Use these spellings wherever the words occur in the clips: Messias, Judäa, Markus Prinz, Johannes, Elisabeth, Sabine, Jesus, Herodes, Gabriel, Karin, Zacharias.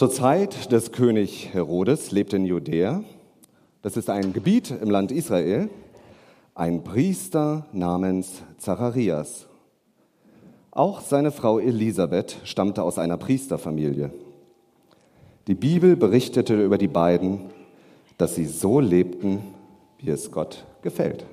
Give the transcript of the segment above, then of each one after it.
Zur Zeit des König Herodes lebte in Judäa, das ist ein Gebiet im Land Israel, ein Priester namens Zacharias. Auch seine Frau Elisabeth stammte aus einer Priesterfamilie. Die Bibel berichtete über die beiden, dass sie so lebten, wie es Gott gefällt.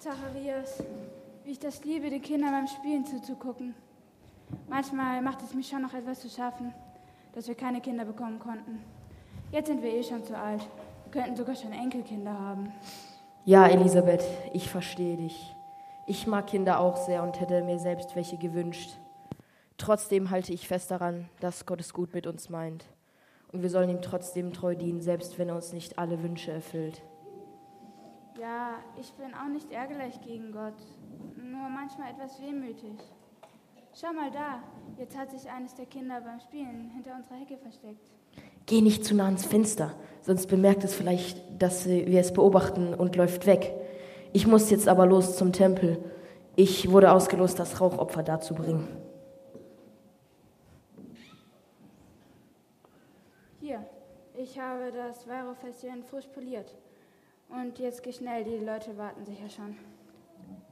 Zacharias, wie ich das liebe, den Kindern beim Spielen zuzugucken. Manchmal macht es mich schon noch etwas zu schaffen, dass wir keine Kinder bekommen konnten. Jetzt sind wir eh schon zu alt. Wir könnten sogar schon Enkelkinder haben. Ja, Elisabeth, ich verstehe dich. Ich mag Kinder auch sehr und hätte mir selbst welche gewünscht. Trotzdem halte ich fest daran, dass Gott es gut mit uns meint. Und wir sollen ihm trotzdem treu dienen, selbst wenn er uns nicht alle Wünsche erfüllt. Ja, ich bin auch nicht ärgerlich gegen Gott, nur manchmal etwas wehmütig. Schau mal da, jetzt hat sich eines der Kinder beim Spielen hinter unserer Hecke versteckt. Geh nicht zu nah ans Fenster, sonst bemerkt es vielleicht, dass wir es beobachten und läuft weg. Ich muss jetzt aber los zum Tempel. Ich wurde ausgelost, das Rauchopfer darzubringen. Hier, ich habe das Weihrauchfässchen frisch poliert. Und jetzt geh schnell, die Leute warten sicher schon.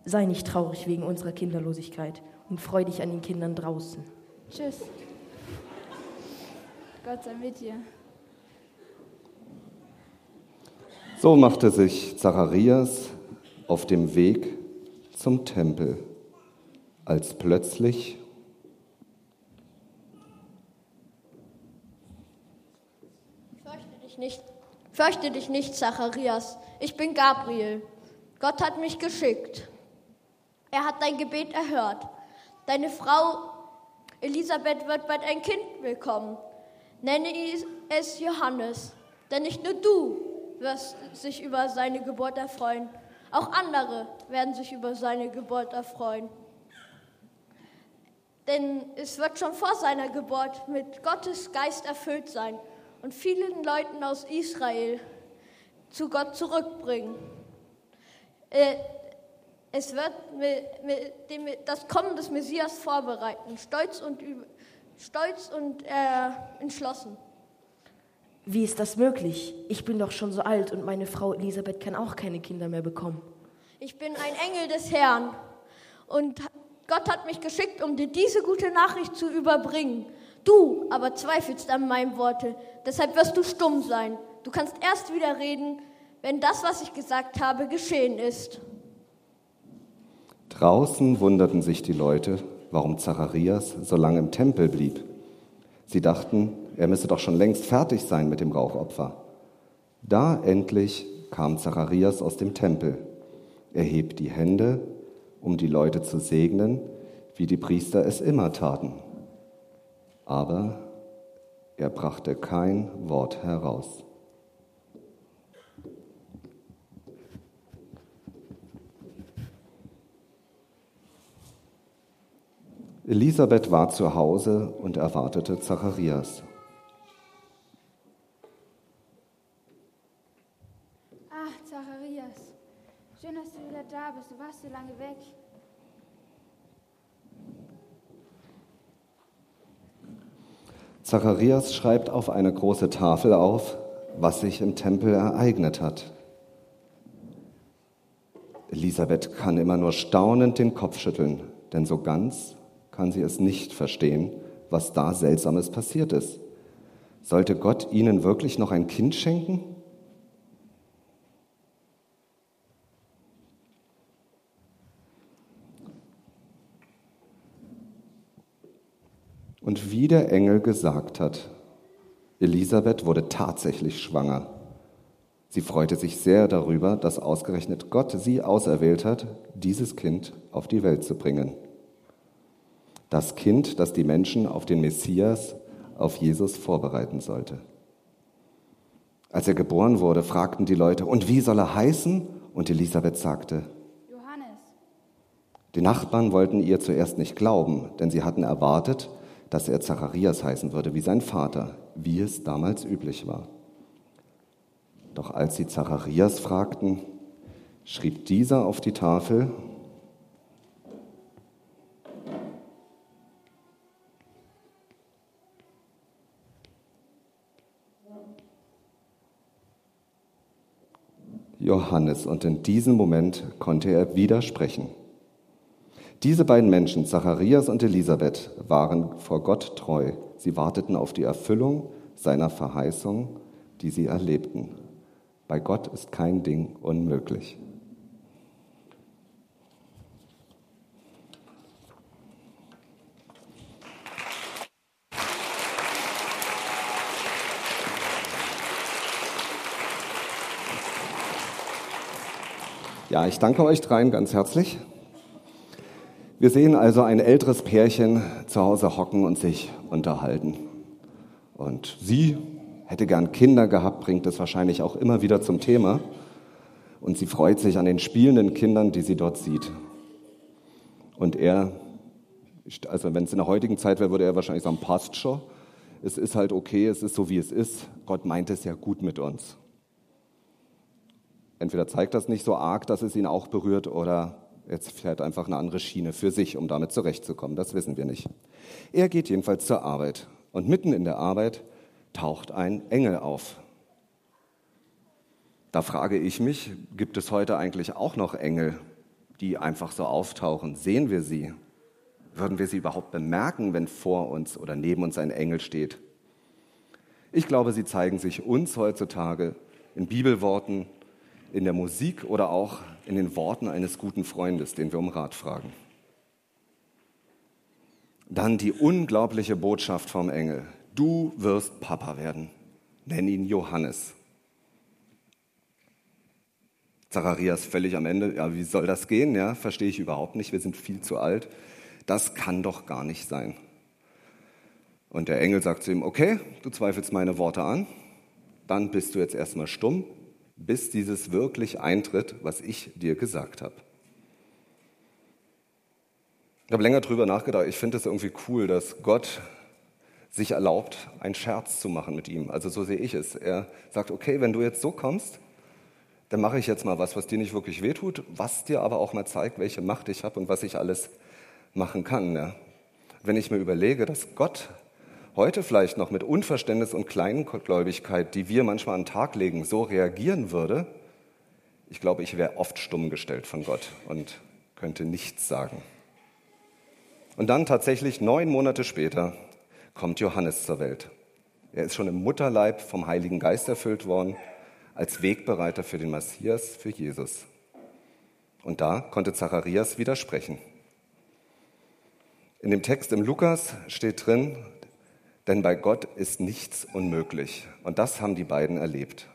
Sei nicht traurig wegen unserer Kinderlosigkeit und freu dich an den Kindern draußen. Tschüss. Gott sei mit dir. So machte sich Zacharias auf dem Weg zum Tempel, als plötzlich Fürchte dich nicht, Zacharias. Ich bin Gabriel. Gott hat mich geschickt. Er hat dein Gebet erhört. Deine Frau Elisabeth wird bald ein Kind bekommen. Nenne es Johannes. Denn nicht nur du wirst sich über seine Geburt erfreuen. Auch andere werden sich über seine Geburt erfreuen. Denn es wird schon vor seiner Geburt mit Gottes Geist erfüllt sein und vielen Leuten aus Israel zu Gott zurückbringen. Es wird das Kommen des Messias vorbereiten, stolz und entschlossen. Wie ist das möglich? Ich bin doch schon so alt und meine Frau Elisabeth kann auch keine Kinder mehr bekommen. Ich bin ein Engel des Herrn und Gott hat mich geschickt, um dir diese gute Nachricht zu überbringen. Du aber zweifelst an meinem Worte, deshalb wirst du stumm sein. Du kannst erst wieder reden, wenn das, was ich gesagt habe, geschehen ist. Draußen wunderten sich die Leute, warum Zacharias so lange im Tempel blieb. Sie dachten, er müsse doch schon längst fertig sein mit dem Rauchopfer. Da endlich kam Zacharias aus dem Tempel. Er hebt die Hände, um die Leute zu segnen, wie die Priester es immer taten. Aber er brachte kein Wort heraus. Elisabeth war zu Hause und erwartete Zacharias. Ach, Zacharias, schön, dass du wieder da bist. Du warst so lange weg. Zacharias schreibt auf eine große Tafel auf, was sich im Tempel ereignet hat. Elisabeth kann immer nur staunend den Kopf schütteln, denn so ganz kann sie es nicht verstehen, was da Seltsames passiert ist. Sollte Gott ihnen wirklich noch ein Kind schenken? Und wie der Engel gesagt hat, Elisabeth wurde tatsächlich schwanger. Sie freute sich sehr darüber, dass ausgerechnet Gott sie auserwählt hat, dieses Kind auf die Welt zu bringen. Das Kind, das die Menschen auf den Messias, auf Jesus vorbereiten sollte. Als er geboren wurde, fragten die Leute, und wie soll er heißen? Und Elisabeth sagte, Johannes. Die Nachbarn wollten ihr zuerst nicht glauben, denn sie hatten erwartet, dass er Zacharias heißen würde, wie sein Vater, wie es damals üblich war. Doch als sie Zacharias fragten, schrieb dieser auf die Tafel: Johannes. Und in diesem Moment konnte er wieder sprechen. Diese beiden Menschen, Zacharias und Elisabeth, waren vor Gott treu. Sie warteten auf die Erfüllung seiner Verheißung, die sie erlebten. Bei Gott ist kein Ding unmöglich. Ja, ich danke euch dreien ganz herzlich. Wir sehen also ein älteres Pärchen zu Hause hocken und sich unterhalten. Und sie hätte gern Kinder gehabt, bringt es wahrscheinlich auch immer wieder zum Thema. Und sie freut sich an den spielenden Kindern, die sie dort sieht. Und er, also wenn es in der heutigen Zeit wäre, würde er wahrscheinlich sagen, passt schon. Es ist halt okay, es ist so, wie es ist. Gott meint es ja gut mit uns. Entweder zeigt das nicht so arg, dass es ihn auch berührt, oder jetzt fährt einfach eine andere Schiene für sich, um damit zurechtzukommen. Das wissen wir nicht. Er geht jedenfalls zur Arbeit. Und mitten in der Arbeit taucht ein Engel auf. Da frage ich mich, gibt es heute eigentlich auch noch Engel, die einfach so auftauchen? Sehen wir sie? Würden wir sie überhaupt bemerken, wenn vor uns oder neben uns ein Engel steht? Ich glaube, sie zeigen sich uns heutzutage in Bibelworten, in der Musik oder auch in den Worten eines guten Freundes, den wir um Rat fragen. Dann die unglaubliche Botschaft vom Engel: Du wirst Papa werden. Nenn ihn Johannes. Zacharias völlig am Ende: Ja, wie soll das gehen? Ja, verstehe ich überhaupt nicht. Wir sind viel zu alt. Das kann doch gar nicht sein. Und der Engel sagt zu ihm: Okay, du zweifelst meine Worte an. Dann bist du jetzt erstmal stumm, bis dieses wirklich eintritt, was ich dir gesagt habe. Ich habe länger drüber nachgedacht. Ich finde es irgendwie cool, dass Gott sich erlaubt, einen Scherz zu machen mit ihm. Also so sehe ich es. Er sagt, okay, wenn du jetzt so kommst, dann mache ich jetzt mal was dir nicht wirklich wehtut, was dir aber auch mal zeigt, welche Macht ich habe und was ich alles machen kann. Ja. Wenn ich mir überlege, dass Gott heute vielleicht noch mit Unverständnis und Kleingläubigkeit, die wir manchmal an den Tag legen, so reagieren würde, ich glaube, ich wäre oft stumm gestellt von Gott und könnte nichts sagen. Und dann tatsächlich 9 Monate später kommt Johannes zur Welt. Er ist schon im Mutterleib vom Heiligen Geist erfüllt worden, als Wegbereiter für den Messias, für Jesus. Und da konnte Zacharias widersprechen. In dem Text im Lukas steht drin: Denn bei Gott ist nichts unmöglich. Und das haben die beiden erlebt.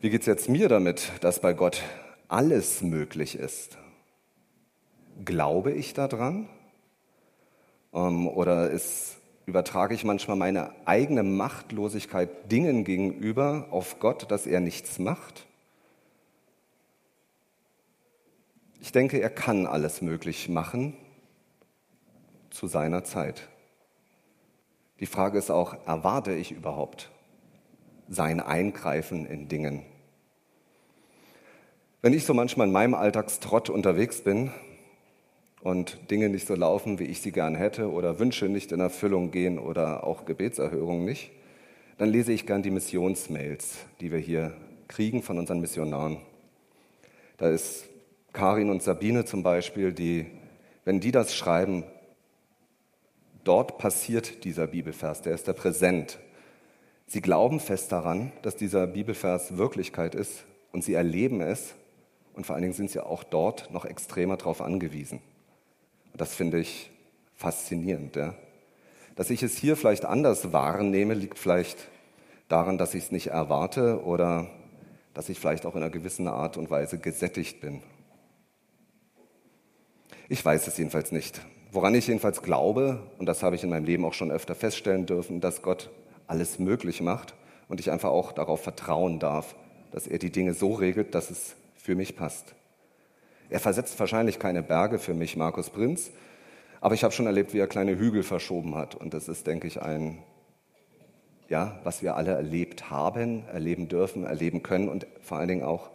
Wie geht es jetzt mir damit, dass bei Gott alles möglich ist? Glaube ich daran? Oder übertrage ich manchmal meine eigene Machtlosigkeit Dingen gegenüber auf Gott, dass er nichts macht? Ich denke, er kann alles möglich machen zu seiner Zeit. Die Frage ist auch, erwarte ich überhaupt sein Eingreifen in Dingen? Wenn ich so manchmal in meinem Alltagstrott unterwegs bin und Dinge nicht so laufen, wie ich sie gern hätte, oder Wünsche nicht in Erfüllung gehen oder auch Gebetserhörungen nicht, dann lese ich gern die Missionsmails, die wir hier kriegen von unseren Missionaren. Da ist Karin und Sabine zum Beispiel, die, wenn die das schreiben, dort passiert dieser Bibelvers, der ist da präsent. Sie glauben fest daran, dass dieser Bibelvers Wirklichkeit ist, und sie erleben es, und vor allen Dingen sind sie auch dort noch extremer darauf angewiesen. Und das finde ich faszinierend. Ja? Dass ich es hier vielleicht anders wahrnehme, liegt vielleicht daran, dass ich es nicht erwarte oder dass ich vielleicht auch in einer gewissen Art und Weise gesättigt bin. Ich weiß es jedenfalls nicht. Woran ich jedenfalls glaube, und das habe ich in meinem Leben auch schon öfter feststellen dürfen, dass Gott alles möglich macht und ich einfach auch darauf vertrauen darf, dass er die Dinge so regelt, dass es für mich passt. Er versetzt wahrscheinlich keine Berge für mich, Markus Prinz, aber ich habe schon erlebt, wie er kleine Hügel verschoben hat. Und das ist, denke ich, was wir alle erlebt haben, erleben dürfen, erleben können und vor allen Dingen auch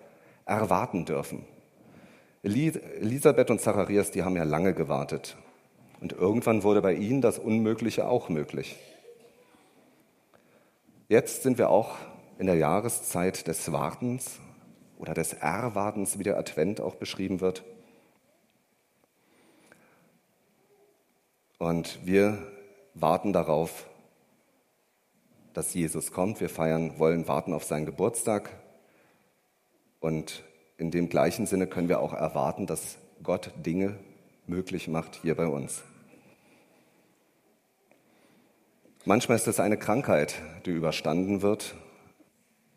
erwarten dürfen. Elisabeth und Zacharias, die haben ja lange gewartet. Und irgendwann wurde bei ihnen das Unmögliche auch möglich. Jetzt sind wir auch in der Jahreszeit des Wartens oder des Erwartens, wie der Advent auch beschrieben wird. Und wir warten darauf, dass Jesus kommt. Wir warten auf seinen Geburtstag. Und in dem gleichen Sinne können wir auch erwarten, dass Gott Dinge möglich macht hier bei uns. Manchmal ist es eine Krankheit, die überstanden wird.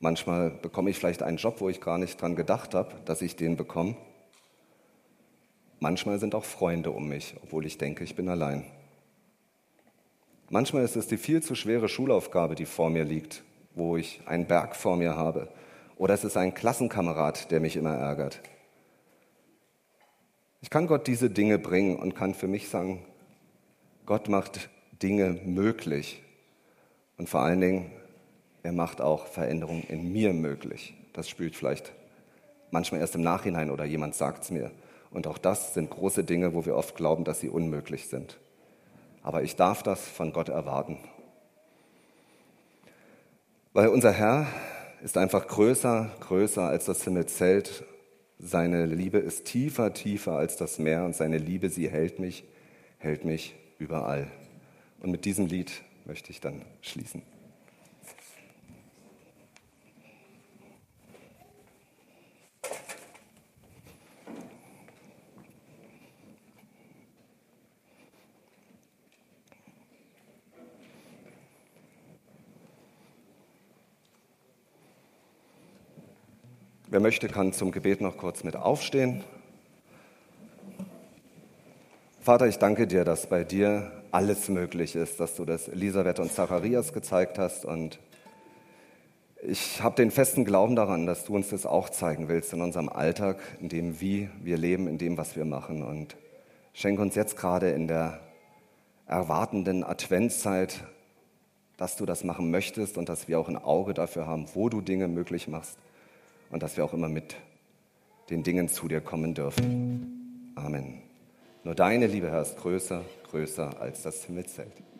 Manchmal bekomme ich vielleicht einen Job, wo ich gar nicht dran gedacht habe, dass ich den bekomme. Manchmal sind auch Freunde um mich, obwohl ich denke, ich bin allein. Manchmal ist es die viel zu schwere Schulaufgabe, die vor mir liegt, wo ich einen Berg vor mir habe. Oder es ist ein Klassenkamerad, der mich immer ärgert. Ich kann Gott diese Dinge bringen und kann für mich sagen, Gott macht Dinge möglich. Und vor allen Dingen, er macht auch Veränderungen in mir möglich. Das spüre ich vielleicht manchmal erst im Nachhinein oder jemand sagt es mir. Und auch das sind große Dinge, wo wir oft glauben, dass sie unmöglich sind. Aber ich darf das von Gott erwarten. Weil unser Herr ist einfach größer als das Himmelszelt. Seine Liebe ist tiefer als das Meer und seine Liebe, sie hält mich überall. Und mit diesem Lied möchte ich dann schließen. Wer möchte, kann zum Gebet noch kurz mit aufstehen. Vater, ich danke dir, dass bei dir alles möglich ist, dass du das Elisabeth und Zacharias gezeigt hast. Und ich habe den festen Glauben daran, dass du uns das auch zeigen willst in unserem Alltag, in dem, wie wir leben, in dem, was wir machen. Und schenke uns jetzt gerade in der erwartenden Adventszeit, dass du das machen möchtest und dass wir auch ein Auge dafür haben, wo du Dinge möglich machst. Und dass wir auch immer mit den Dingen zu dir kommen dürfen. Amen. Nur deine Liebe, Herr, ist größer als das Himmelszelt.